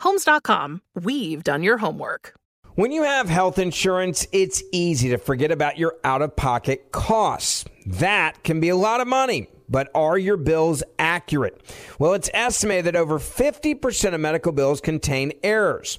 Homes.com. We've done your homework. When you have health insurance, it's easy to forget about your out-of-pocket costs. That can be a lot of money, but are your bills accurate? Well, it's estimated that over 50% of medical bills contain errors.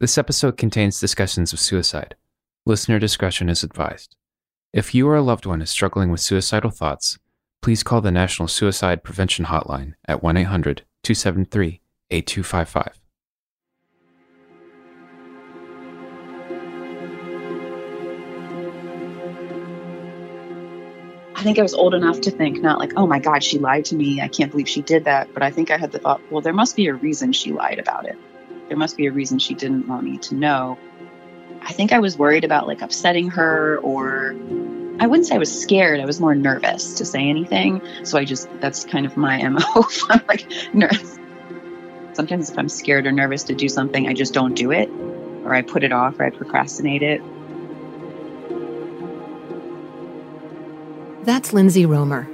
This episode contains discussions of suicide. Listener discretion is advised. If you or a loved one is struggling with suicidal thoughts, please call the National Suicide Prevention Hotline at 1-800-273-8255. I think I was old enough to think, not like, oh my God, she lied to me. I can't believe she did that. But I think I had the thought, well, there must be a reason she lied about it. There must be a reason she didn't want me to know. I think I was worried about upsetting her, or I wouldn't say I was scared. I was more nervous to say anything. So that's kind of my MO. I'm nervous. Sometimes if I'm scared or nervous to do something, I just don't do it, or I put it off, or I procrastinate it. That's Lindsay Romer.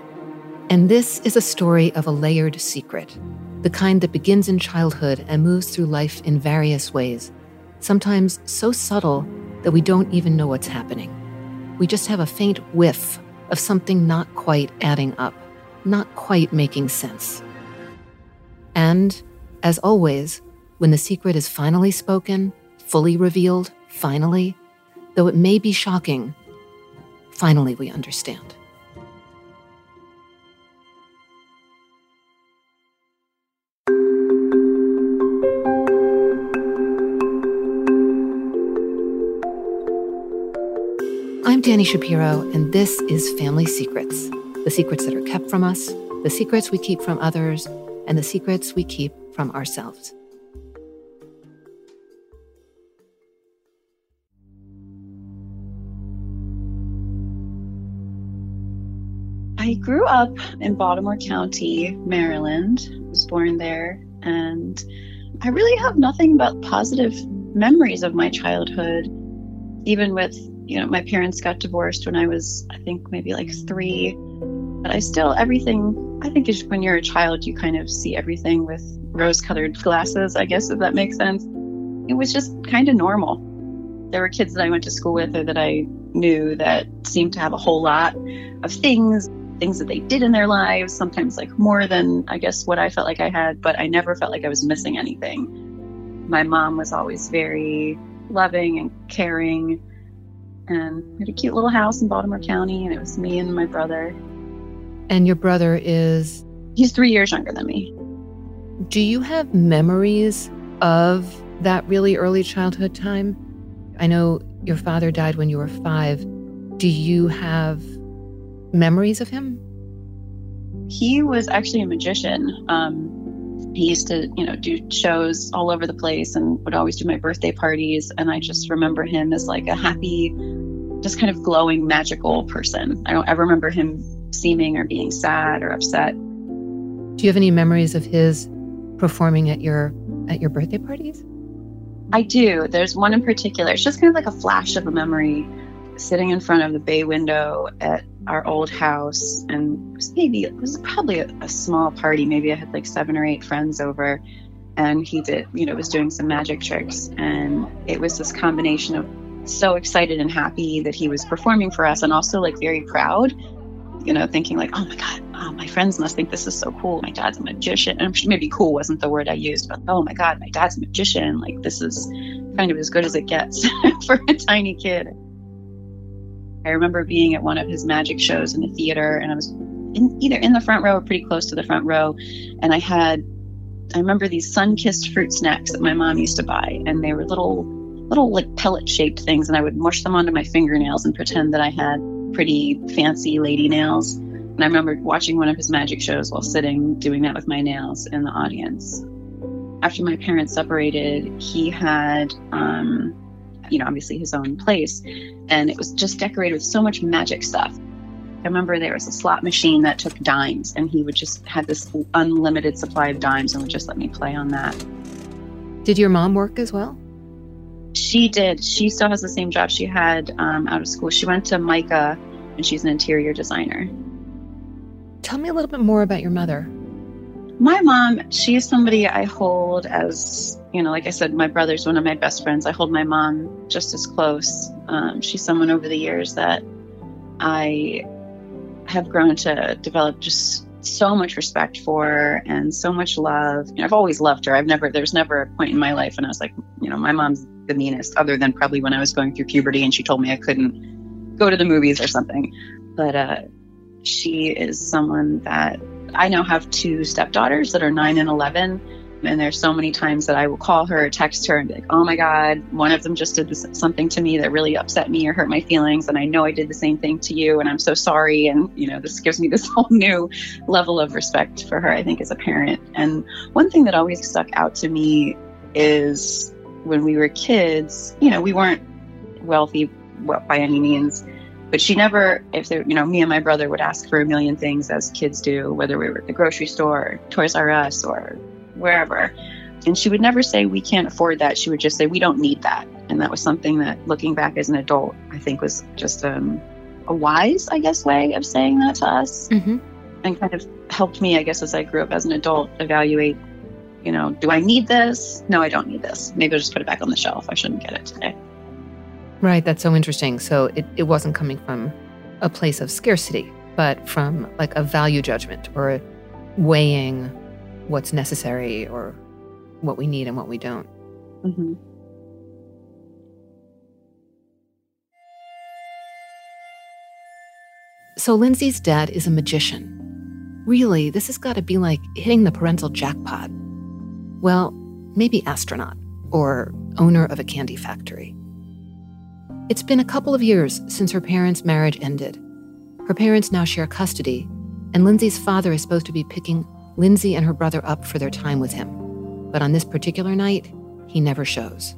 And this is a story of a layered secret. The kind that begins in childhood and moves through life in various ways, sometimes so subtle that we don't even know what's happening. We just have a faint whiff of something not quite adding up, not quite making sense. And, as always, when the secret is finally spoken, fully revealed, finally, though it may be shocking, finally we understand. I'm Danny Shapiro, and this is Family Secrets, the secrets that are kept from us, the secrets we keep from others, and the secrets we keep from ourselves. I grew up in Baltimore County, Maryland. I was born there, and I really have nothing but positive memories of my childhood, even with my parents got divorced when I was, I think, maybe 3. But when you're a child, you kind of see everything with rose-colored glasses, I guess, if that makes sense. It was just kind of normal. There were kids that I went to school with or that I knew that seemed to have a whole lot of things that they did in their lives, sometimes more than, I guess, what I felt like I had, but I never felt like I was missing anything. My mom was always very loving and caring. And we had a cute little house in Baltimore County, and it was me and my brother. And your brother is? He's 3 years younger than me. Do you have memories of that really early childhood time? I know your father died when you were 5. Do you have memories of him? He was actually a magician. He used to, do shows all over the place and would always do my birthday parties. And I just remember him as like a happy, just kind of glowing, magical person. I don't ever remember him seeming or being sad or upset. Do you have any memories of his performing at your birthday parties? I do. There's one in particular. It's just kind of like a flash of a memory, sitting in front of the bay window at our old house, and it was probably a small party. Maybe I had like 7 or 8 friends over, and he did, was doing some magic tricks, and it was this combination of so excited and happy that he was performing for us, and also like very proud, thinking like, oh my God, my friends must think this is so cool. My dad's a magician. And maybe cool wasn't the word I used, but oh my God, my dad's a magician. Like, this is kind of as good as it gets for a tiny kid. I remember being at one of his magic shows in the theater, and I was either in the front row or pretty close to the front row. And I remember these sun-kissed fruit snacks that my mom used to buy, and they were little like pellet-shaped things, and I would mush them onto my fingernails and pretend that I had pretty fancy lady nails. And I remember watching one of his magic shows while sitting, doing that with my nails in the audience. After my parents separated, he had, obviously his own place, and it was just decorated with so much magic stuff. I remember there was a slot machine that took dimes, and he would just have this unlimited supply of dimes and would just let me play on that. Did your mom work as well? She did. She still has the same job she had out of school. She went to MICA, and she's an interior designer. Tell me a little bit more about your mother. My mom, she is somebody I hold as, like I said, my brother's one of my best friends. I hold my mom just as close. She's someone over the years that I have grown to develop just so much respect for and so much love. I've always loved her. There's never a point in my life when I was like, my mom's the meanest, other than probably when I was going through puberty and she told me I couldn't go to the movies or something. But she is someone that I now have 2 stepdaughters that are 9 and 11, and there's so many times that I will call her or text her and be like, oh my God, one of them just did something to me that really upset me or hurt my feelings, and I know I did the same thing to you, and I'm so sorry. And this gives me this whole new level of respect for her, I think, as a parent. And one thing that always stuck out to me is when we were kids, we weren't wealthy by any means, but she never, me and my brother would ask for a million things as kids do, whether we were at the grocery store, or Toys R Us, or wherever. And she would never say, we can't afford that. She would just say, we don't need that. And that was something that, looking back as an adult, I think was just a wise, way of saying that to us. Mm-hmm. And kind of helped me, as I grew up as an adult, evaluate, do I need this? No, I don't need this. Maybe I'll just put it back on the shelf. I shouldn't get it today. Right. That's so interesting. So it wasn't coming from a place of scarcity, but from like a value judgment or a weighing what's necessary or what we need and what we don't. Mm-hmm. So Lindsay's dad is a magician. Really, this has got to be like hitting the parental jackpot. Well, maybe astronaut or owner of a candy factory. It's been a couple of years since her parents' marriage ended. Her parents now share custody, and Lindsay's father is supposed to be picking Lindsay and her brother up for their time with him. But on this particular night, he never shows.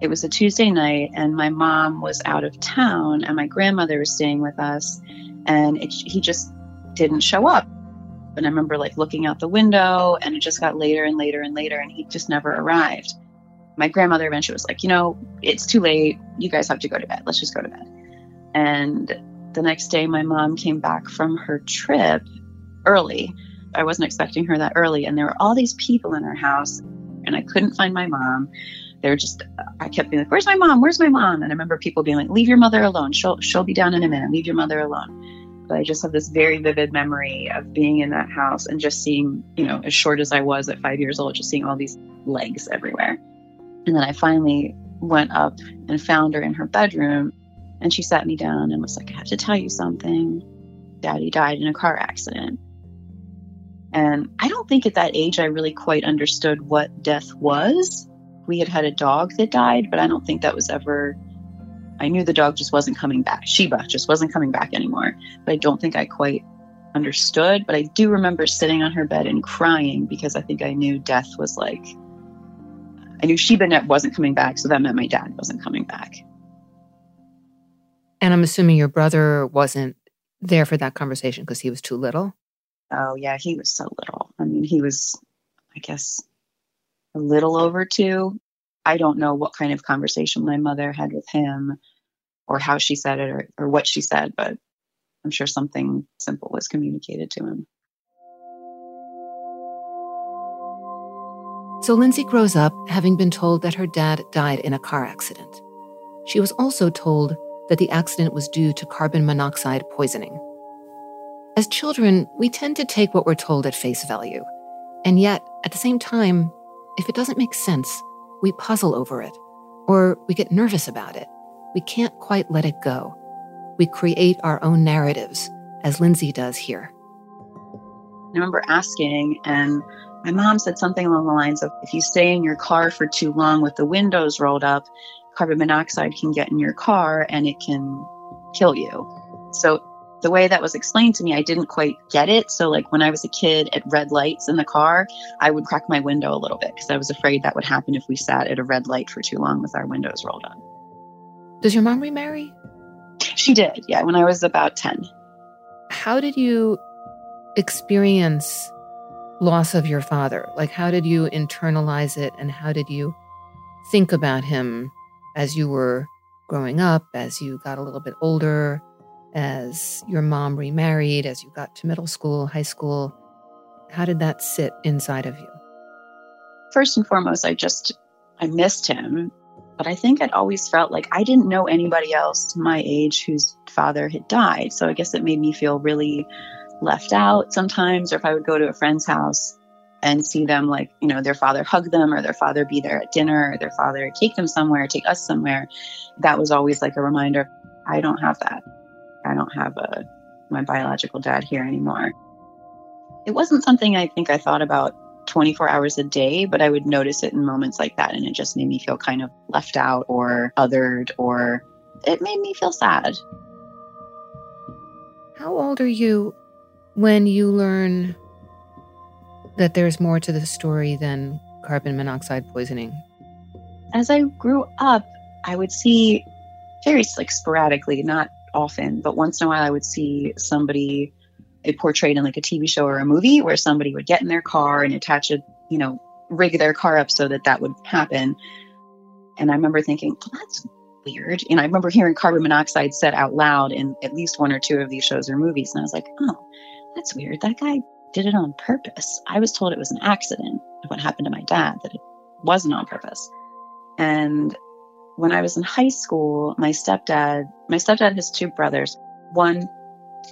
It was a Tuesday night, and my mom was out of town, and my grandmother was staying with us, and he just didn't show up. And I remember looking out the window, and it just got later and later and later, and he just never arrived. My grandmother eventually was like, it's too late. You guys have to go to bed. Let's just go to bed. And the next day, my mom came back from her trip early. I wasn't expecting her that early. And there were all these people in her house, and I couldn't find my mom. I kept being like, where's my mom? Where's my mom? And I remember people being like, leave your mother alone. She'll be down in a minute. Leave your mother alone. But I just have this very vivid memory of being in that house and just seeing, as short as I was at 5 years old, just seeing all these legs everywhere. And then I finally went up and found her in her bedroom, and she sat me down and was like, I have to tell you something. Daddy died in a car accident. And I don't think at that age I really quite understood what death was. we had had a dog that died, but I don't think that was ever, I knew the dog just wasn't coming back. Sheba just wasn't coming back anymore. But I don't think I quite understood. But I do remember sitting on her bed and crying because I think I knew death was like, I knew Sheba wasn't coming back. So that meant my dad wasn't coming back. And I'm assuming your brother wasn't there for that conversation because he was too little. Oh, yeah, he was so little. I mean, he was, I guess, a little over two. I don't know what kind of conversation my mother had with him or how she said it or what she said, but I'm sure something simple was communicated to him. So Lindsay grows up having been told that her dad died in a car accident. She was also told that the accident was due to carbon monoxide poisoning. As children, we tend to take what we're told at face value. And yet, at the same time, if it doesn't make sense, we puzzle over it, or we get nervous about it. We can't quite let it go. We create our own narratives, as Lindsay does here. I remember asking, and my mom said something along the lines of, if you stay in your car for too long with the windows rolled up, carbon monoxide can get in your car and it can kill you. So the way that was explained to me, I didn't quite get it. So like when I was a kid at red lights in the car, I would crack my window a little bit because I was afraid that would happen if we sat at a red light for too long with our windows rolled up. Does your mom remarry? She did, yeah, when I was about 10. How did you experience loss of your father? Like, how did you internalize it and how did you think about him as you were growing up, as you got a little bit older, as your mom remarried, as you got to middle school, high school? How did that sit inside of you? First and foremost, I missed him. But I think I'd always felt like I didn't know anybody else my age whose father had died. So I guess it made me feel really left out sometimes. Or if I would go to a friend's house and see them, like, you know, their father hug them or their father be there at dinner or their father take them somewhere, take us somewhere. That was always like a reminder. I don't have that. I don't have my biological dad here anymore. It wasn't something I think I thought about 24 hours a day, but I would notice it in moments like that. And it just made me feel kind of left out or othered, or it made me feel sad. How old are you when you learn that there's more to the story than carbon monoxide poisoning? As I grew up, I would see very sporadically, not often, but once in a while I would see somebody, it portrayed in like a TV show or a movie, where somebody would get in their car and attach a, you know, rig their car up so that that would happen. And I remember thinking, well, that's weird. And I remember hearing carbon monoxide said out loud in at least one or two of these shows or movies. And I was like, oh, that's weird. That guy did it on purpose. I was told it was an accident of what happened to my dad, that it wasn't on purpose. And when I was in high school, my stepdad has two brothers. One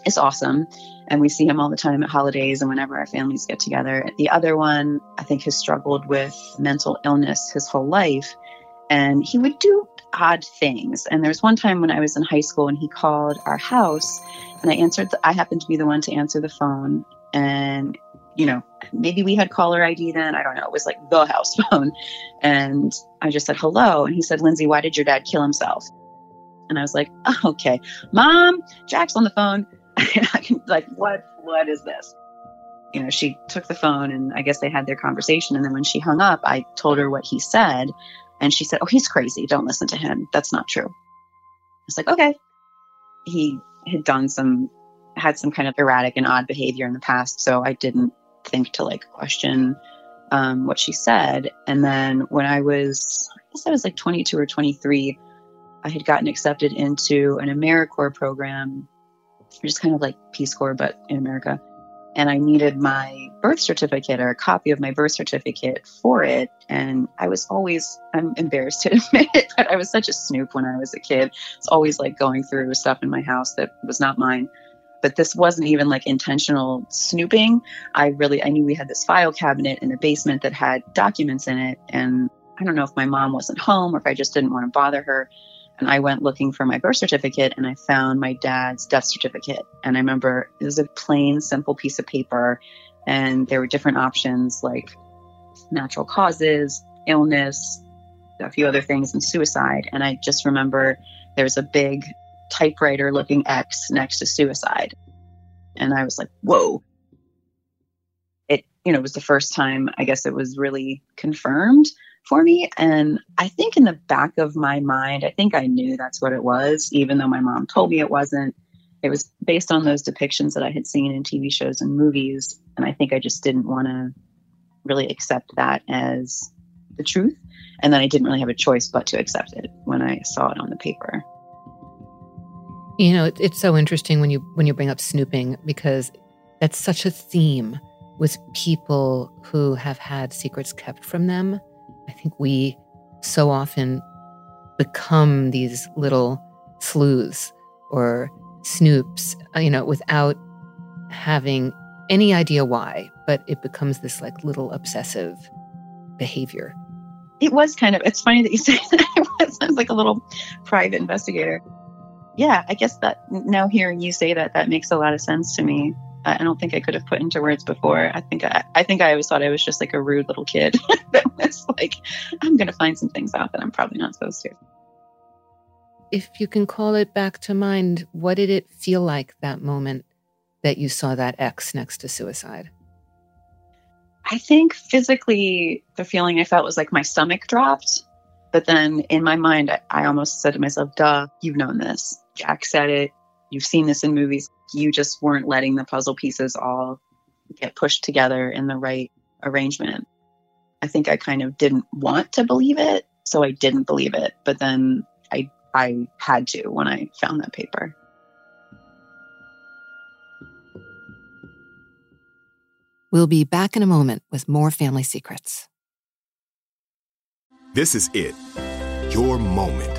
is awesome, and we see him all the time at holidays and whenever our families get together. The other one, I think, has struggled with mental illness his whole life, and he would do odd things. And there was one time when I was in high school and he called our house, and I happened to be the one to answer the phone. And, you know, maybe we had caller ID then, I don't know, it was like the house phone. And I just said, hello. And he said, Lindsay, why did your dad kill himself? And I was like, oh, okay, Mom, Jack's on the phone. Like, what is this? You know, she took the phone and I guess they had their conversation. And then when she hung up, I told her what he said. And she said, oh, he's crazy. Don't listen to him. That's not true. I was like, okay. He had had some kind of erratic and odd behavior in the past. So I didn't think to question what she said. And then when I guess I was 22 or 23, I had gotten accepted into an AmeriCorps program, just kind of like Peace Corps, but in America. And I needed my birth certificate or a copy of my birth certificate for it. And I'm embarrassed to admit it, but I was such a snoop when I was a kid. It's always like going through stuff in my house that was not mine. But this wasn't even like intentional snooping. I knew we had this file cabinet in the basement that had documents in it. And I don't know if my mom wasn't home or if I just didn't want to bother her. And I went looking for my birth certificate and I found my dad's death certificate. And I remember it was a plain, simple piece of paper. And there were different options like natural causes, illness, a few other things, and suicide. And I just remember there was a big typewriter looking X next to suicide. And I was like, whoa. It, you know, was the first time, I guess, it was really confirmed for me. And I think in the back of my mind, I think I knew that's what it was, even though my mom told me it wasn't. It was based on those depictions that I had seen in TV shows and movies. And I think I just didn't want to really accept that as the truth. And then I didn't really have a choice but to accept it when I saw it on the paper. You know, it's so interesting when you bring up snooping, because that's such a theme with people who have had secrets kept from them. I think we so often become these little sleuths or snoops, you know, without having any idea why, but it becomes this like little obsessive behavior. It was kind of, it's funny that you say that. I was like a little private investigator. Yeah, I guess that now hearing you say that, that makes a lot of sense to me. I don't think I could have put into words before. I think I always thought I was just like a rude little kid that was like, I'm going to find some things out that I'm probably not supposed to. If you can call it back to mind, what did it feel like that moment that you saw that X next to suicide? I think physically the feeling I felt was like my stomach dropped. But then in my mind, I almost said to myself, duh, you've known this. Jack said it. You've seen this in movies. You just weren't letting the puzzle pieces all get pushed together in the right arrangement. I think I kind of didn't want to believe it, so I didn't believe it. But then I had to when I found that paper. We'll be back in a moment with more Family Secrets. This is it, your moment.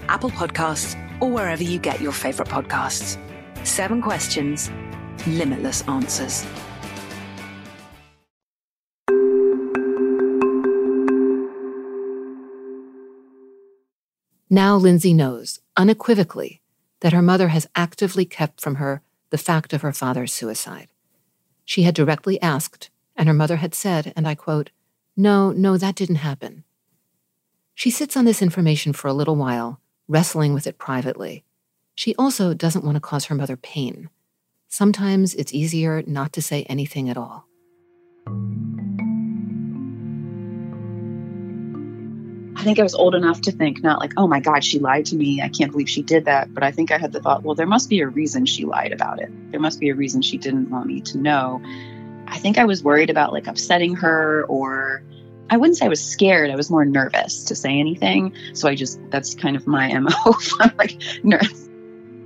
Apple Podcasts, or wherever you get your favorite podcasts. 7 questions, limitless answers. Now Lindsay knows, unequivocally, that her mother has actively kept from her the fact of her father's suicide. She had directly asked, and her mother had said, and I quote, No, that didn't happen. She sits on this information for a little while, wrestling with it privately. She also doesn't want to cause her mother pain. Sometimes it's easier not to say anything at all. I think I was old enough to think, not like, oh my God, she lied to me. I can't believe she did that. But I think I had the thought, well, there must be a reason she lied about it. There must be a reason she didn't want me to know. I think I was worried about upsetting her, or I wouldn't say I was scared. I was more nervous to say anything. So that's kind of my MO. I'm nervous.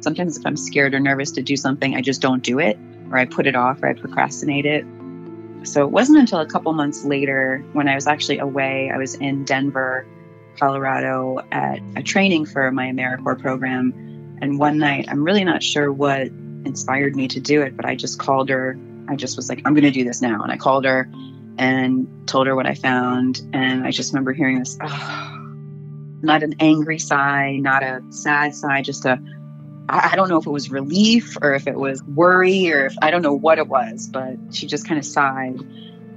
Sometimes if I'm scared or nervous to do something, I just don't do it, or I put it off, or I procrastinate it. So it wasn't until a couple months later when I was actually away. I was in Denver, Colorado at a training for my AmeriCorps program. And one night, I'm really not sure what inspired me to do it, but I just called her. I just was like, I'm going to do this now. And I called her and told her what I found. And I just remember hearing this, not an angry sigh, not a sad sigh, just I don't know if it was relief or if it was worry or if I don't know what it was, but she just kind of sighed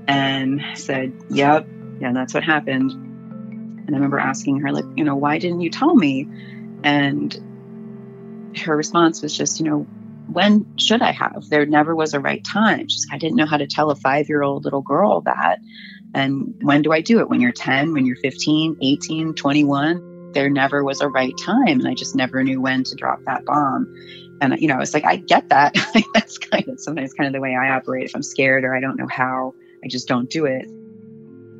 and said, yeah, that's what happened. And I remember asking her, why didn't you tell me? And her response was just, when should I have? There never was a right time. Just, I didn't know how to tell a 5-year-old little girl that. And when do I do it? When you're 10, when you're 15, 18, 21? There never was a right time. And I just never knew when to drop that bomb. And, it's I get that. That's sometimes the way I operate. If I'm scared or I don't know how, I just don't do it.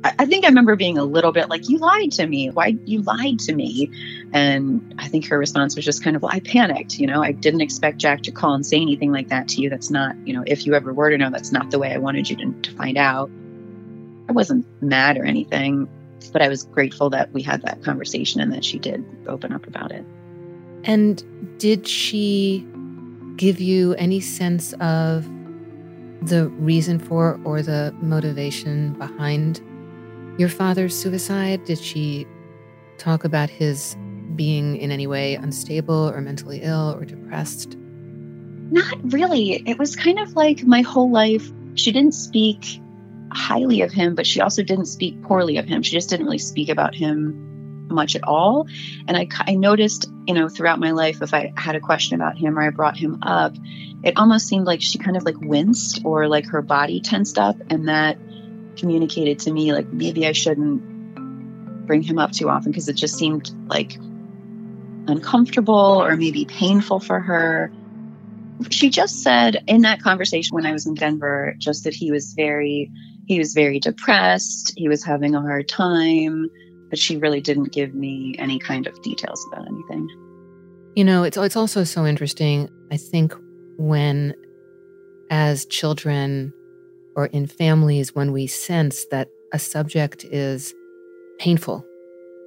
I think I remember being a little bit you lied to me. Why you lied to me? And I think her response was just I panicked. I didn't expect Jack to call and say anything like that to you. That's not, if you ever were to know, that's not the way I wanted you to find out. I wasn't mad or anything, but I was grateful that we had that conversation and that she did open up about it. And did she give you any sense of the reason for or the motivation behind your father's suicide? Did she talk about his being in any way unstable or mentally ill or depressed? Not really. It was my whole life. She didn't speak highly of him, but she also didn't speak poorly of him. She just didn't really speak about him much at all. And I noticed, throughout my life, if I had a question about him or I brought him up, it almost seemed like she winced or her body tensed up, and that communicated to me maybe I shouldn't bring him up too often because it just seemed uncomfortable or maybe painful for her. She just said in that conversation when I was in Denver just that he was very depressed, he was having a hard time, but she really didn't give me any kind of details about anything. It's also so interesting, I think, when as children or in families, when we sense that a subject is painful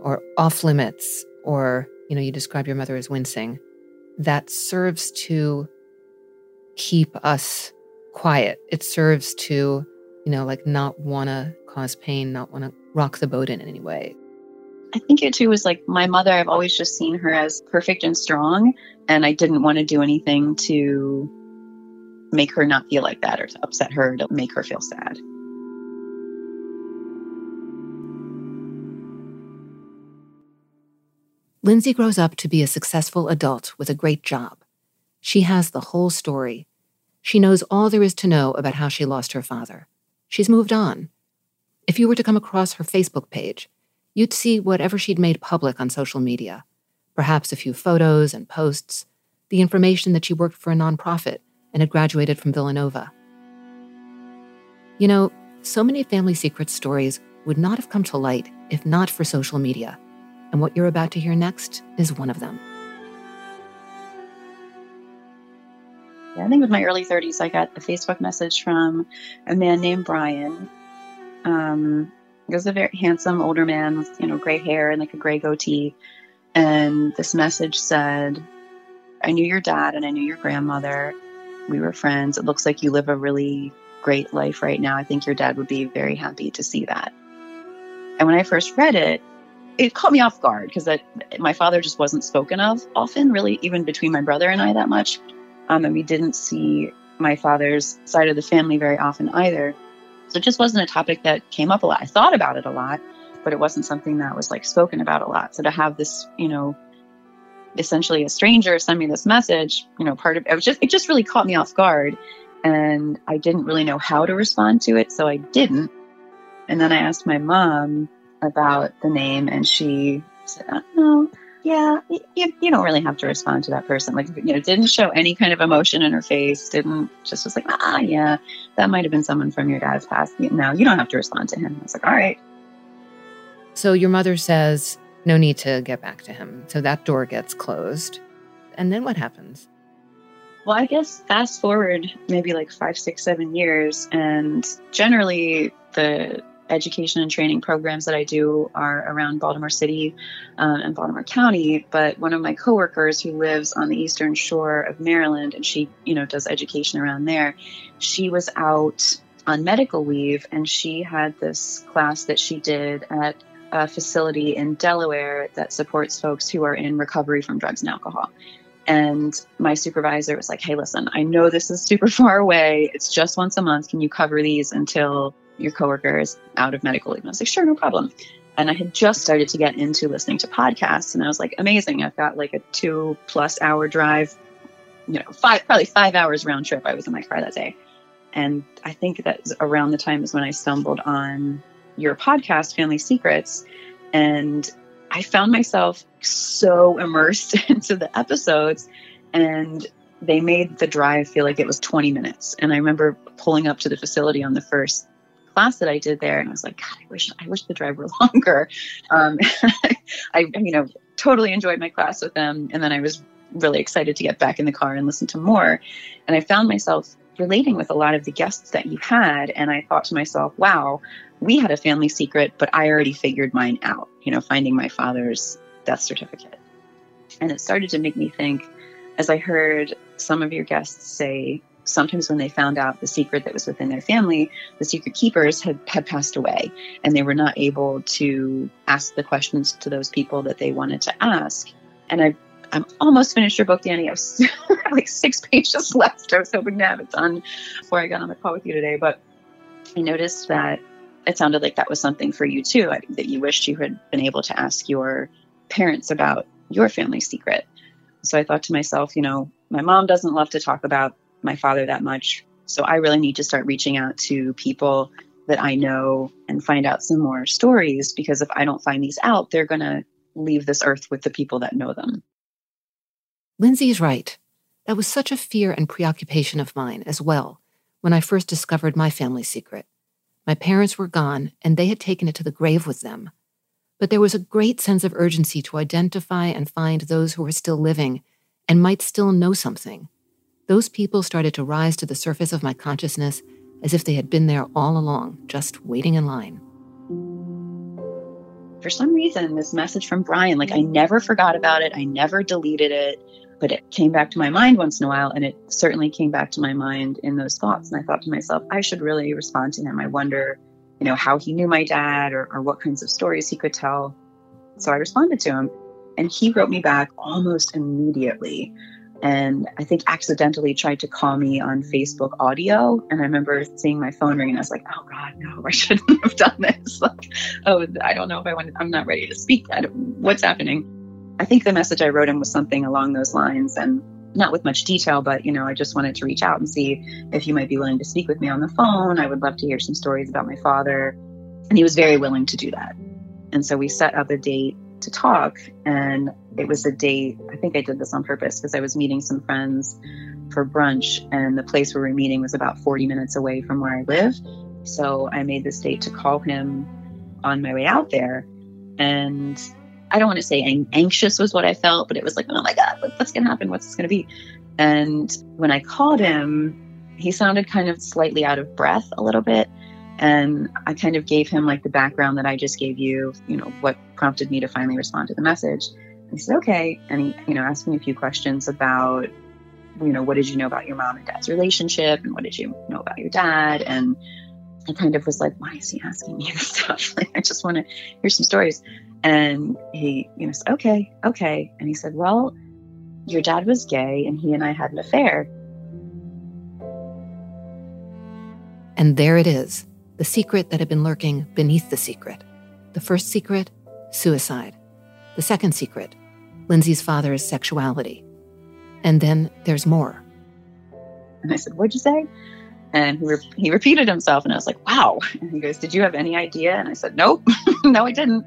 or off limits, or, you describe your mother as wincing, that serves to keep us quiet. It serves to, not want to cause pain, not want to rock the boat in any way. I think it too was my mother, I've always just seen her as perfect and strong, and I didn't want to do anything to make her not feel like that or to upset her, to make her feel sad. Lindsay grows up to be a successful adult with a great job. She has the whole story. She knows all there is to know about how she lost her father. She's moved on. If you were to come across her Facebook page, you'd see whatever she'd made public on social media, perhaps a few photos and posts, the information that she worked for a nonprofit and had graduated from Villanova. You know, so many family secrets stories would not have come to light if not for social media. And what you're about to hear next is one of them. I think it was my early 30s, I got a Facebook message from a man named Brian. He was a very handsome older man with, gray hair and like a gray goatee. And this message said, I knew your dad and I knew your grandmother. We were friends. It looks like you live a really great life right now. I think your dad would be very happy to see that. And when I first read it, it caught me off guard because my father just wasn't spoken of often, really, even between my brother and I that much. And we didn't see my father's side of the family very often either. So it just wasn't a topic that came up a lot. I thought about it a lot, but it wasn't something that was like spoken about a lot. So to have this, essentially a stranger send me this message, it just really caught me off guard. And I didn't really know how to respond to it, so I didn't. And then I asked my mom about the name, and she said, you don't really have to respond to that person. Didn't show any kind of emotion in her face, was like, that might have been someone from your dad's past. No, you don't have to respond to him. I was like, all right. So your mother says, no need to get back to him. So that door gets closed. And then what happens? Well, I guess fast forward maybe 5, 6, 7 years, and generally the education and training programs that I do are around Baltimore City and Baltimore County. But one of my coworkers who lives on the eastern shore of Maryland, and she, does education around there, she was out on medical leave, and she had this class that she did at a facility in Delaware that supports folks who are in recovery from drugs and alcohol. And my supervisor was like, hey, listen, I know this is super far away. It's just once a month. Can you cover these until your coworker is out of medical leave? And I was like, sure, no problem. And I had just started to get into listening to podcasts, and I was like, amazing. I've got a 2+ hour drive, 5 hours round trip. I was in my car that day. And I think that around the time is when I stumbled on your podcast, Family Secrets. And I found myself so immersed into the episodes, and they made the drive feel like it was 20 minutes. And I remember pulling up to the facility on the first class that I did there, and I was like, God, I wish the drive were longer. I totally enjoyed my class with them. And then I was really excited to get back in the car and listen to more. And I found myself relating with a lot of the guests that you had. And I thought to myself, wow, we had a family secret, but I already figured mine out, finding my father's death certificate. And it started to make me think, as I heard some of your guests say, sometimes when they found out the secret that was within their family, the secret keepers had passed away, and they were not able to ask the questions to those people that they wanted to ask. And I'm almost finished your book, Danny. I have 6 pages left. I was hoping to have it done before I got on the call with you today. But I noticed that it sounded like that was something for you too, that you wished you had been able to ask your parents about your family secret. So I thought to myself, my mom doesn't love to talk about my father that much. So I really need to start reaching out to people that I know and find out some more stories, because if I don't find these out, they're going to leave this earth with the people that know them. Lindsay's right. That was such a fear and preoccupation of mine as well when I first discovered my family secret. My parents were gone, and they had taken it to the grave with them. But there was a great sense of urgency to identify and find those who were still living and might still know something. Those people started to rise to the surface of my consciousness as if they had been there all along, just waiting in line. For some reason, this message from Brian, I never forgot about it. I never deleted it, but it came back to my mind once in a while, and it certainly came back to my mind in those thoughts. And I thought to myself, I should really respond to him. I wonder, how he knew my dad or what kinds of stories he could tell. So I responded to him, and he wrote me back almost immediately and I think accidentally tried to call me on Facebook audio. And I remember seeing my phone ring and I was like, oh God, no, I shouldn't have done this. Like, oh, I don't know if I want to, I'm not ready to speak. What's happening? I think the message I wrote him was something along those lines, and not with much detail, but, you know, I just wanted to reach out and see if you might be willing to speak with me on the phone. I would love to hear some stories about my father. And he was very willing to do that. And so we set up a date to talk, and it was a date, I think I did this on purpose because I was meeting some friends for brunch, and the place where we were meeting was about 40 minutes away from where I live. So I made this date to call him on my way out there. And I don't want to say anxious was what I felt, but it was like, oh my God, what's going to happen? What's this going to be? And when I called him, he sounded kind of slightly out of breath a little bit. And I kind of gave him like the background that I just gave you, you know, what prompted me to finally respond to the message. And he said, okay. And he, you know, asked me a few questions about, you know, what did you know about your mom and dad's relationship? And what did you know about your dad? And I kind of was like, why is he asking me this stuff? Like, I just want to hear some stories. And he, you know, said, okay. And he said, well, your dad was gay and he and I had an affair. And there it is. The secret that had been lurking beneath the secret. The first secret, suicide. The second secret, Lindsay's father's sexuality. And then there's more. And I said, what'd you say? And he repeated himself, and I was like, wow. And he goes, did you have any idea? And I said, nope, no, I didn't.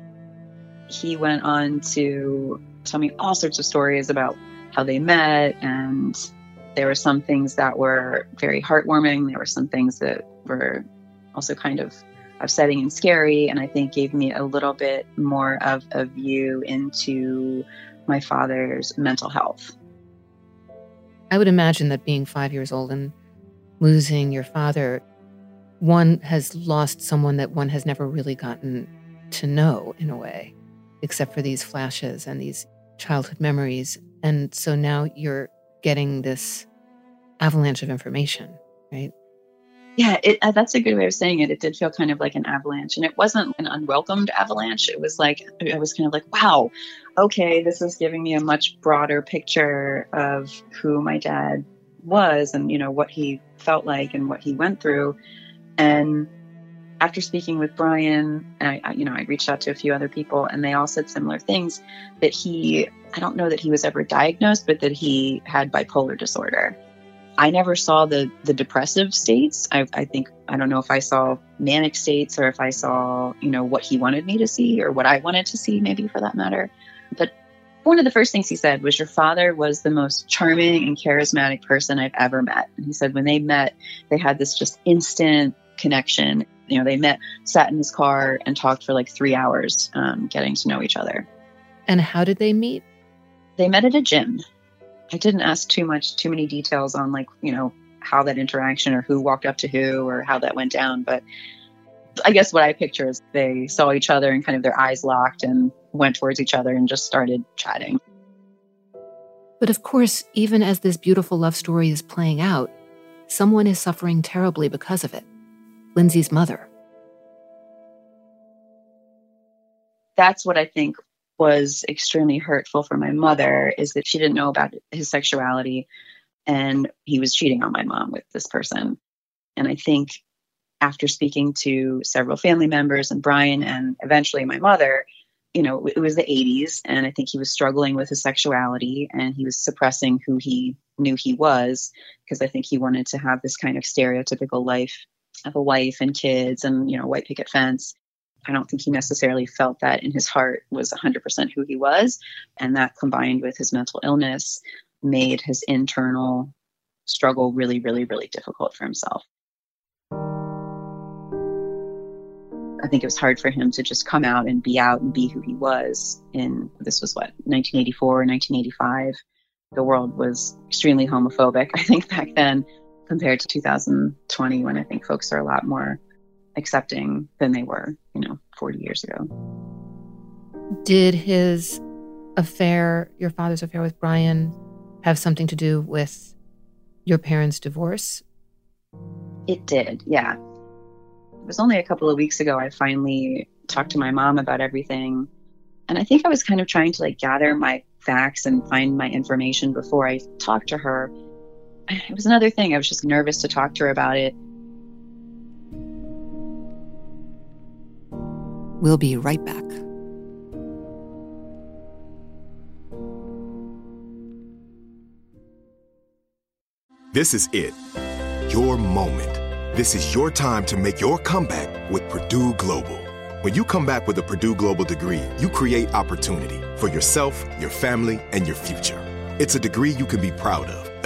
He went on to tell me all sorts of stories about how they met, and there were some things that were very heartwarming. There were some things that were also kind of upsetting and scary, and I think gave me a little bit more of a view into my father's mental health. I would imagine that being 5 years old and losing your father, one has lost someone that one has never really gotten to know in a way, except for these flashes and these childhood memories. And so now you're getting this avalanche of information, right? Yeah, that's a good way of saying it. It did feel kind of like an avalanche, and it wasn't an unwelcomed avalanche. It was like, I was kind of like, wow, okay, this is giving me a much broader picture of who my dad was and, you know, what he felt like and what he went through. And after speaking with Brian, I reached out to a few other people, and they all said similar things, that I don't know that he was ever diagnosed, but that he had bipolar disorder. I never saw the depressive states. I don't know if I saw manic states or if I saw, you know, what he wanted me to see or what I wanted to see, maybe, for that matter. But one of the first things he said was, your father was the most charming and charismatic person I've ever met. And he said when they met, they had this just instant connection. You know, they met, sat in his car, and talked for like 3 hours, getting to know each other. And how did they meet? They met at a gym. I didn't ask too many details on, like, you know, how that interaction or who walked up to who or how that went down. But I guess what I picture is they saw each other and kind of their eyes locked and went towards each other and just started chatting. But of course, even as this beautiful love story is playing out, someone is suffering terribly because of it. Lindsay's mother. That's what I think was extremely hurtful for my mother, is that she didn't know about his sexuality, and he was cheating on my mom with this person. And I think after speaking to several family members and Brian and eventually my mother, you know, it was the 80s, and I think he was struggling with his sexuality, and he was suppressing who he knew he was, because I think he wanted to have this kind of stereotypical life of a wife and kids and, you know, white picket fence. I don't think he necessarily felt that in his heart was 100% who he was. And that, combined with his mental illness, made his internal struggle really, really, really difficult for himself. I think it was hard for him to just come out and be who he was. And this was, what, 1984, 1985. The world was extremely homophobic, I think, back then, compared to 2020, when I think folks are a lot more accepting than they were, you know, 40 years ago. Did his affair, your father's affair with Brian, have something to do with your parents' divorce? It did, yeah. It was only a couple of weeks ago I finally talked to my mom about everything. And I think I was kind of trying to, like, gather my facts and find my information before I talked to her. It was another thing. I was just nervous to talk to her about it. We'll be right back. This is it. Your moment. This is your time to make your comeback with Purdue Global. When you come back with a Purdue Global degree, you create opportunity for yourself, your family, and your future. It's a degree you can be proud of,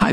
Hi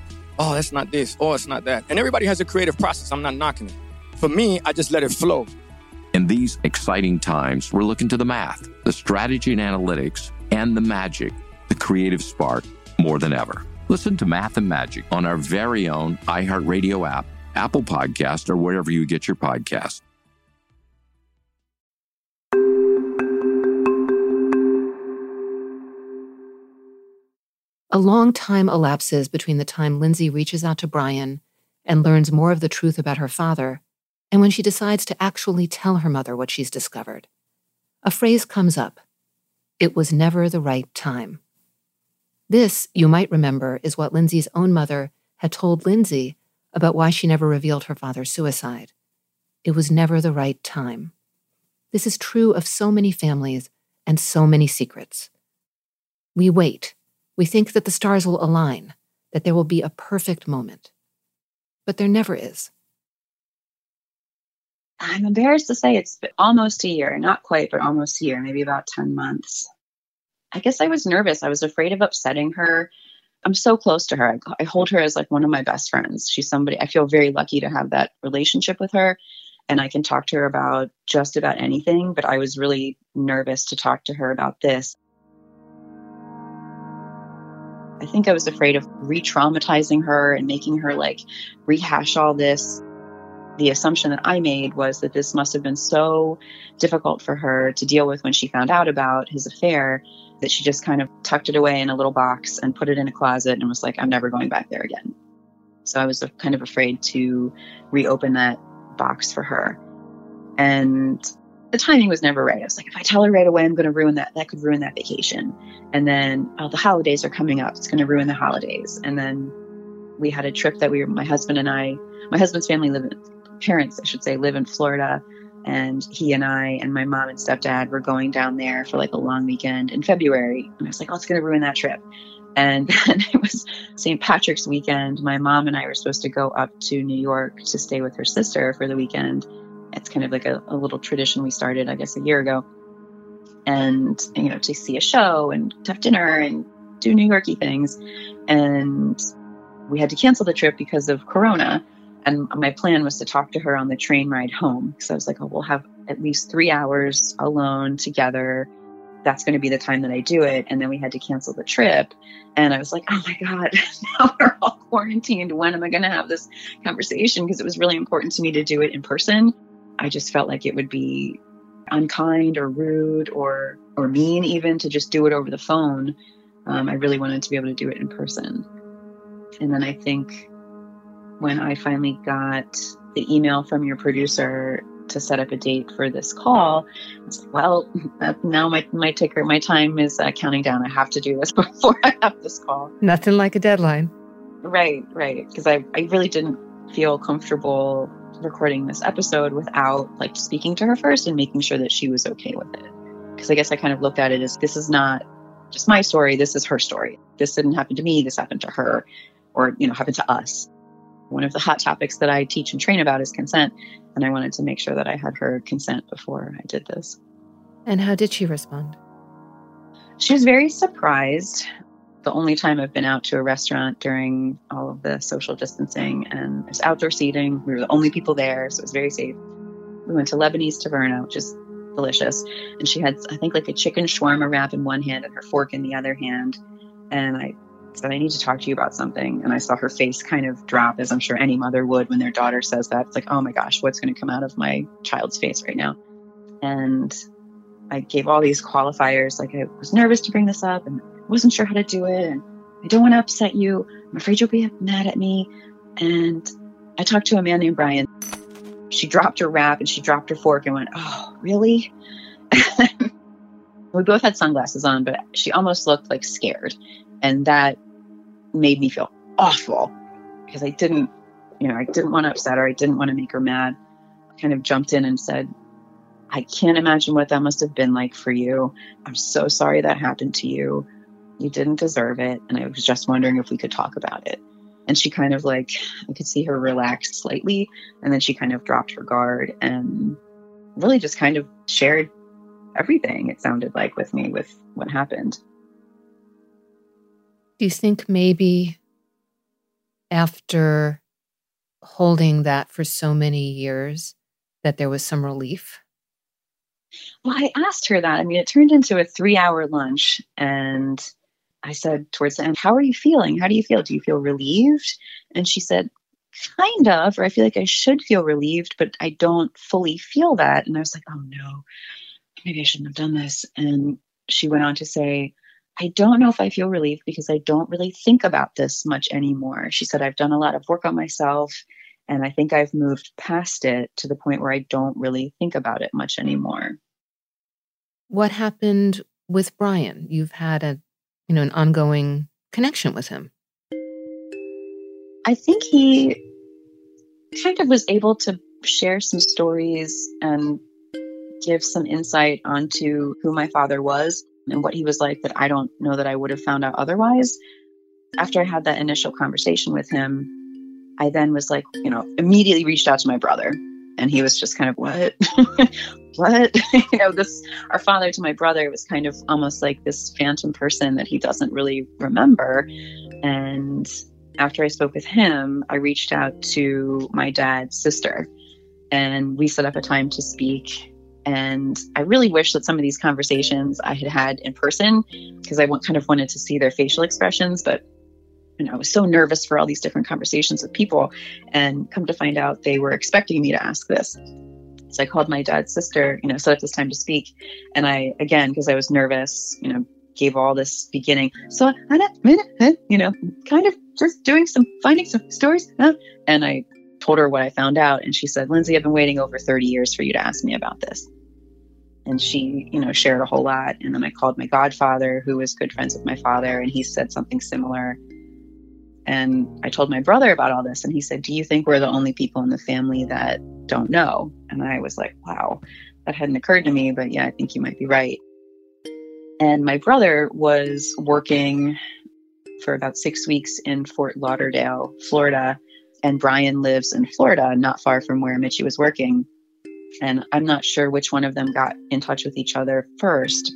Oh, that's not this. Oh, it's not that. And everybody has a creative process. I'm not knocking it. For me, I just let it flow. In these exciting times, we're looking to the math, the strategy and analytics, and the magic, the creative spark, more than ever. Listen to Math and Magic on our very own iHeartRadio app, Apple Podcasts, or wherever you get your podcasts. A long time elapses between the time Lindsay reaches out to Brian and learns more of the truth about her father and when she decides to actually tell her mother what she's discovered. A phrase comes up: it was never the right time. This, you might remember, is what Lindsay's own mother had told Lindsay about why she never revealed her father's suicide. It was never the right time. This is true of so many families and so many secrets. We wait. We think that the stars will align, that there will be a perfect moment. But there never is. I'm embarrassed to say it's almost a year. Not quite, but almost a year, maybe about 10 months. I guess I was nervous. I was afraid of upsetting her. I'm so close to her. I hold her as like one of my best friends. She's somebody I feel very lucky to have that relationship with her. And I can talk to her about just about anything, but I was really nervous to talk to her about this. I think I was afraid of re-traumatizing her and making her like rehash all this. The assumption that I made was that this must have been so difficult for her to deal with when she found out about his affair that she just kind of tucked it away in a little box and put it in a closet and was like, I'm never going back there again. So I was kind of afraid to reopen that box for her. And the timing was never right. I was like, if I tell her right away, I'm going to ruin that. That could ruin that vacation. And then, oh, the holidays are coming up. It's going to ruin the holidays. And then we had a trip that my husband and I, my husband's family parents live in Florida. And he and I and my mom and stepdad were going down there for like a long weekend in February. And I was like, oh, it's going to ruin that trip. And then it was St. Patrick's weekend. My mom and I were supposed to go up to New York to stay with her sister for the weekend. It's kind of like a little tradition we started, I guess, a year ago. And, you know, to see a show and to have dinner and do New York-y things. And we had to cancel the trip because of Corona. And my plan was to talk to her on the train ride home. So I was like, oh, we'll have at least 3 hours alone together. That's going to be the time that I do it. And then we had to cancel the trip. And I was like, oh my God, now we're all quarantined. When am I going to have this conversation? Because it was really important to me to do it in person. I just felt like it would be unkind or rude or mean even to just do it over the phone. I really wanted to be able to do it in person. And then I think when I finally got the email from your producer to set up a date for this call, I was like, well, now my time is counting down. I have to do this before I have this call. Nothing like a deadline. Right. Because I really didn't feel comfortable recording this episode without like speaking to her first and making sure that she was okay with it. Because I guess I kind of looked at it as, this is not just my story, this is her story. This didn't happen to me, this happened to her, or, you know, happened to us. One of the hot topics that I teach and train about is consent, and I wanted to make sure that I had her consent before I did this. And how did she respond? She was very surprised. The only time I've been out to a restaurant during all of the social distancing, and there's outdoor seating. We were the only people there, so it was very safe. We went to Lebanese Taverna, which is delicious. And she had, I think, like a chicken shawarma wrap in one hand and her fork in the other hand. And I said, I need to talk to you about something. And I saw her face kind of drop, as I'm sure any mother would when their daughter says that. It's like, oh my gosh, what's going to come out of my child's face right now? And I gave all these qualifiers, like I was nervous to bring this up and wasn't sure how to do it, and I don't want to upset you. I'm afraid you'll be mad at me. And I talked to a man named Brian. She dropped her wrap and she dropped her fork and went, oh, really? We both had sunglasses on, but she almost looked like scared. And that made me feel awful because I didn't want to upset her. I didn't want to make her mad. I kind of jumped in and said, I can't imagine what that must have been like for you. I'm so sorry that happened to you. You didn't deserve it. And I was just wondering if we could talk about it. And she kind of like, I could see her relax slightly. And then she kind of dropped her guard and really just kind of shared everything, it sounded like, with me, with what happened. Do you think maybe after holding that for so many years that there was some relief? Well, I asked her that. I mean, it turned into a 3-hour lunch. And I said towards the end, how are you feeling? How do you feel? Do you feel relieved? And she said, kind of, or I feel like I should feel relieved, but I don't fully feel that. And I was like, oh no, maybe I shouldn't have done this. And she went on to say, I don't know if I feel relieved because I don't really think about this much anymore. She said, I've done a lot of work on myself. And I think I've moved past it to the point where I don't really think about it much anymore. What happened with Brian? You've had an ongoing connection with him. I think he kind of was able to share some stories and give some insight onto who my father was and what he was like that I don't know that I would have found out otherwise. After I had that initial conversation with him, I then was like, immediately reached out to my brother, and he was just kind of, what? What? Our father to my brother was kind of almost like this phantom person that he doesn't really remember. And after I spoke with him, I reached out to my dad's sister and we set up a time to speak. And I really wish that some of these conversations I had had in person, because I kind of wanted to see their facial expressions. But I was so nervous for all these different conversations with people, and come to find out they were expecting me to ask this. So I called my dad's sister, set up this time to speak. And I, again, because I was nervous, gave all this beginning. So, kind of just finding some stories. And I told her what I found out. And she said, "Lindsay, I've been waiting over 30 years for you to ask me about this." And she, shared a whole lot. And then I called my godfather, who was good friends with my father. And he said something similar. And I told my brother about all this, and he said, "Do you think we're the only people in the family that don't know?" And I was like, wow, that hadn't occurred to me, but yeah, I think you might be right. And my brother was working for about 6 weeks in Fort Lauderdale, Florida, and Brian lives in Florida, not far from where Mitchie was working. And I'm not sure which one of them got in touch with each other first,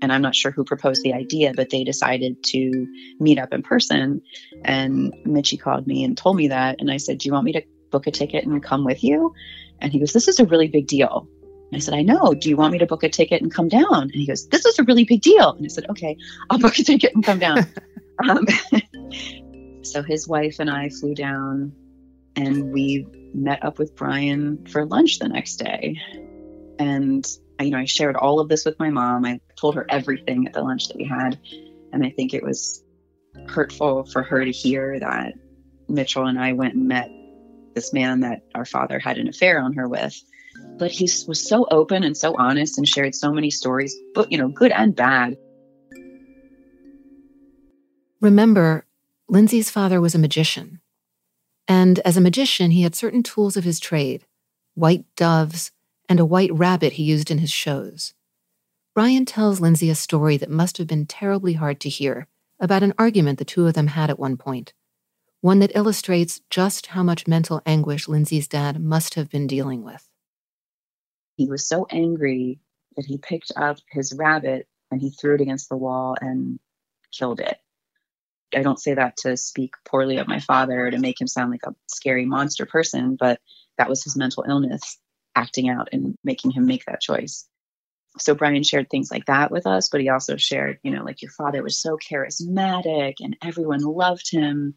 and I'm not sure who proposed the idea, but they decided to meet up in person. And Mitchie called me and told me that. And I said, "Do you want me to book a ticket and come with you?" And he goes, "This is a really big deal." And I said, "I know. Do you want me to book a ticket and come down?" And he goes, "This is a really big deal." And I said, "Okay, I'll book a ticket and come down." So his wife and I flew down, and we met up with Brian for lunch the next day. And I shared all of this with my mom. I told her everything at the lunch that we had. And I think it was hurtful for her to hear that Mitchell and I went and met this man that our father had an affair on her with. But he was so open and so honest and shared so many stories, but, good and bad. Remember, Lindsay's father was a magician. And as a magician, he had certain tools of his trade, white doves, and a white rabbit he used in his shows. Brian tells Lindsay a story that must have been terribly hard to hear about an argument the two of them had at one point, one that illustrates just how much mental anguish Lindsay's dad must have been dealing with. He was so angry that he picked up his rabbit and he threw it against the wall and killed it. I don't say that to speak poorly of my father, to make him sound like a scary monster person, but that was his mental illness acting out and making him make that choice. So Brian shared things like that with us, but he also shared, your father was so charismatic and everyone loved him.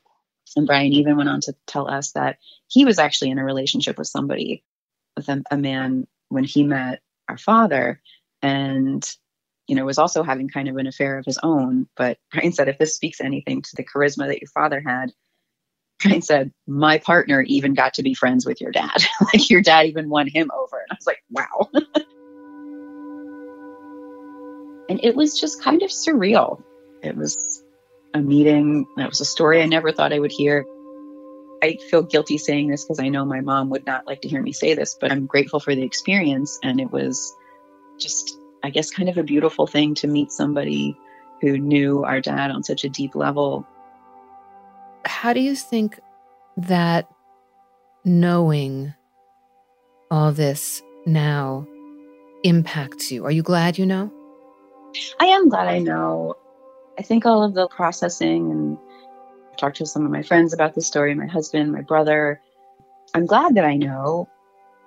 And Brian even went on to tell us that he was actually in a relationship with somebody, with a man when he met our father, and, was also having kind of an affair of his own. But Brian said, if this speaks anything to the charisma that your father had, Brian said, my partner even got to be friends with your dad. Like, your dad even won him over. And I was like, wow. And it was just kind of surreal. It was a meeting. That was a story I never thought I would hear. I feel guilty saying this because I know my mom would not like to hear me say this, but I'm grateful for the experience. And it was just, I guess, kind of a beautiful thing to meet somebody who knew our dad on such a deep level. How do you think that knowing all this now impacts you? Are you glad you know? I am glad I know. I think all of the processing, and I've talked to some of my friends about this story, my husband, my brother. I'm glad that I know.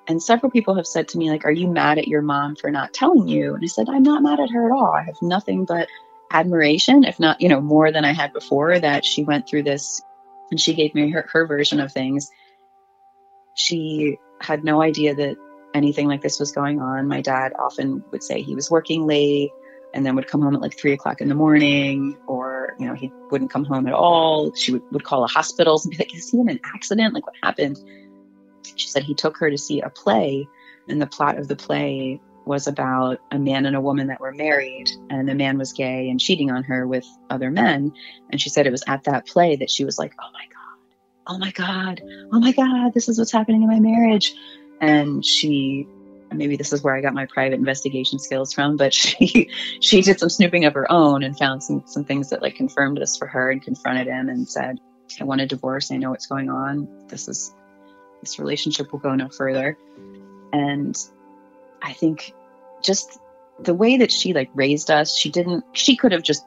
And several people have said to me, like, "Are you mad at your mom for not telling you?" And I said, "I'm not mad at her at all. I have nothing but admiration, if not, more than I had before, that she went through this." And she gave me her version of things. She had no idea that anything like this was going on. My dad often would say he was working late and then would come home at like 3 o'clock in the morning, or, he wouldn't come home at all. She would call the hospitals and be like, "Is he in an accident? Like, what happened?" She said he took her to see a play, and the plot of the play was about a man and a woman that were married, and the man was gay and cheating on her with other men. And she said it was at that play that she was like, oh my God, this is what's happening in my marriage. And she, maybe this is where I got my private investigation skills from, but she did some snooping of her own and found some things that like confirmed this for her, and confronted him and said, "I want a divorce. I know what's going on. This relationship will go no further." And I think just the way that she raised us, she could have just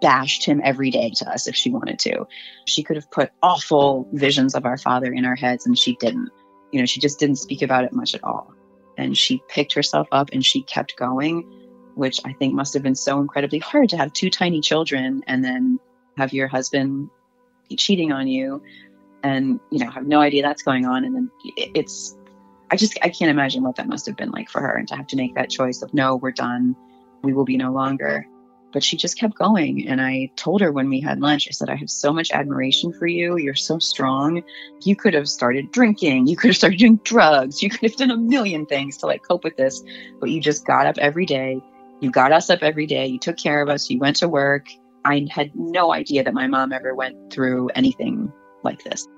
bashed him every day to us if she wanted to. She could have put awful visions of our father in our heads, and she didn't. You know, she just didn't speak about it much at all. And she picked herself up and she kept going, which I think must have been so incredibly hard to have two tiny children and then have your husband be cheating on you and, you know, have no idea that's going on. And then I can't imagine what that must have been like for her, and to have to make that choice of, no, we're done. We will be no longer. But she just kept going. And I told her when we had lunch, I said, I have so much admiration for you. You're so strong. You could have started drinking. You could have started doing drugs. You could have done a million things to like cope with this. But you just got up every day. You got us up every day. You took care of us. You went to work. I had no idea that my mom ever went through anything like this.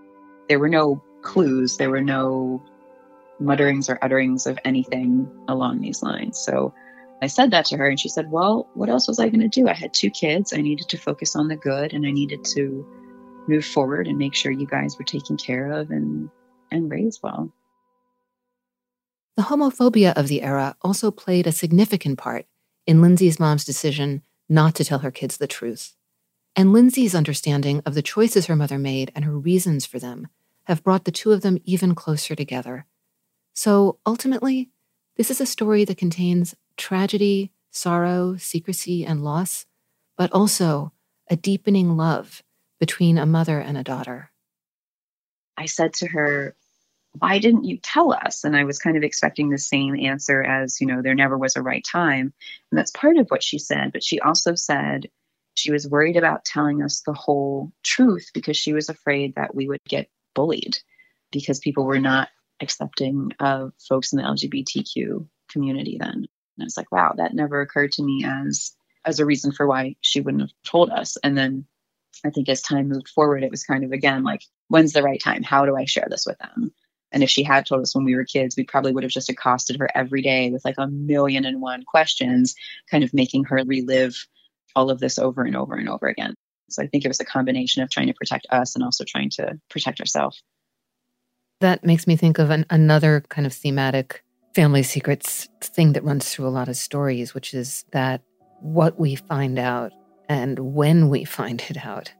There were no clues. There were no mutterings or utterings of anything along these lines. So I said that to her, and she said, well, what else was I going to do? I had two kids. I needed to focus on the good, and I needed to move forward and make sure you guys were taken care of and raised well. The homophobia of the era also played a significant part in Lindsay's mom's decision not to tell her kids the truth. And Lindsay's understanding of the choices her mother made and her reasons for them have brought the two of them even closer together. So ultimately, this is a story that contains tragedy, sorrow, secrecy, and loss, but also a deepening love between a mother and a daughter. I said to her, why didn't you tell us? And I was kind of expecting the same answer as, you know, there never was a right time. And that's part of what she said. But she also said she was worried about telling us the whole truth because she was afraid that we would get bullied because people were not accepting of folks in the LGBTQ community then. And I was like, wow, that never occurred to me as a reason for why she wouldn't have told us. And then I think as time moved forward, it was kind of, again, like, when's the right time? How do I share this with them? And if she had told us when we were kids, we probably would have just accosted her every day with like 1,000,001 questions, kind of making her relive all of this over and over and over again. So I think it was a combination of trying to protect us and also trying to protect herself. That makes me think of another kind of thematic family secrets thing that runs through a lot of stories, which is that what we find out and when we find it out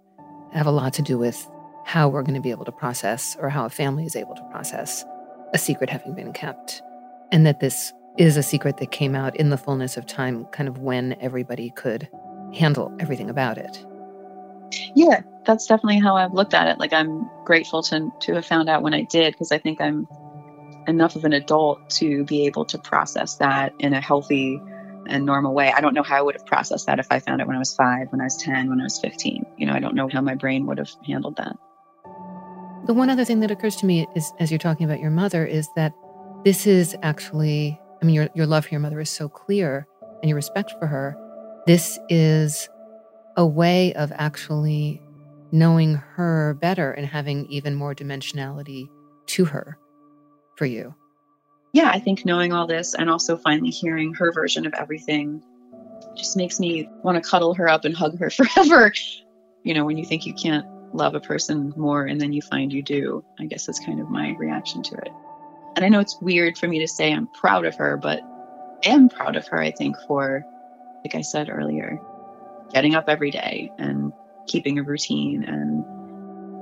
have a lot to do with how we're going to be able to process, or how a family is able to process, a secret having been kept. And that this is a secret that came out in the fullness of time, kind of when everybody could handle everything about it. Yeah, that's definitely how I've looked at it. Like, I'm grateful to have found out when I did, because I think I'm enough of an adult to be able to process that in a healthy and normal way. I don't know how I would have processed that if I found it when I was 5, when I was 10, when I was 15. You know, I don't know how my brain would have handled that. The one other thing that occurs to me is, as you're talking about your mother, is that this is actually, I mean, your love for your mother is so clear, and your respect for her. This is a way of actually knowing her better and having even more dimensionality to her for you. Yeah, I think knowing all this and also finally hearing her version of everything just makes me want to cuddle her up and hug her forever. You know, when you think you can't love a person more and then you find you do, I guess that's kind of my reaction to it. And I know it's weird for me to say I'm proud of her, but I am proud of her, I think, for, like I said earlier, getting up every day and keeping a routine and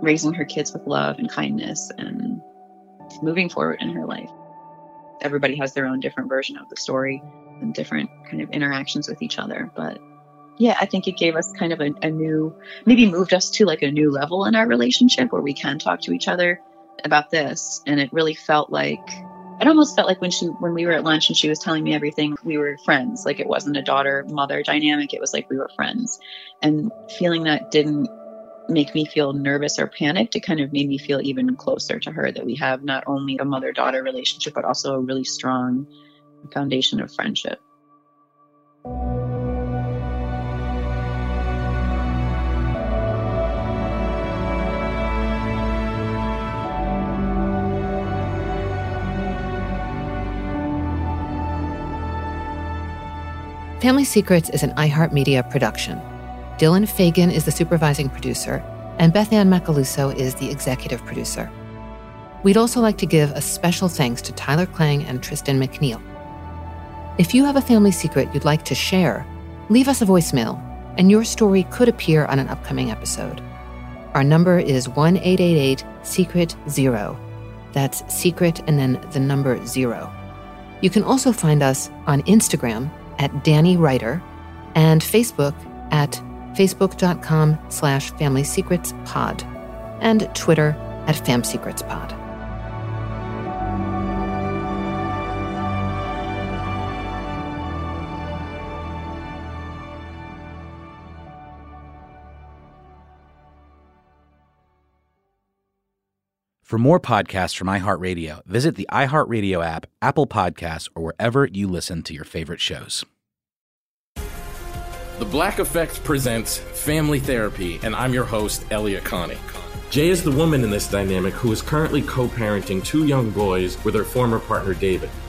raising her kids with love and kindness and moving forward in her life. Everybody has their own different version of the story and different kind of interactions with each other. But yeah, I think it gave us kind of a new, maybe moved us to like a new level in our relationship where we can talk to each other about this. And it really felt like, it almost felt like when we were at lunch and she was telling me everything, we were friends. Like, it wasn't a daughter-mother dynamic. It was like we were friends. And feeling that didn't make me feel nervous or panicked. It kind of made me feel even closer to her, that we have not only a mother-daughter relationship, but also a really strong foundation of friendship. Family Secrets is an iHeartMedia production. Dylan Fagan is the supervising producer, and Beth Ann Macaluso is the executive producer. We'd also like to give a special thanks to Tyler Klang and Tristan McNeil. If you have a family secret you'd like to share, leave us a voicemail and your story could appear on an upcoming episode. Our number is 1-888-SECRET-0. That's secret and then the number 0. You can also find us on Instagram at Danny Ryder and Facebook at facebook.com/familysecretspod and Twitter at famsecretspod. For more podcasts from iHeartRadio, visit the iHeartRadio app, Apple Podcasts, or wherever you listen to your favorite shows. The Black Effect presents Family Therapy, and I'm your host, Elliot Connie. Jay is the woman in this dynamic who is currently co-parenting 2 young boys with her former partner, David.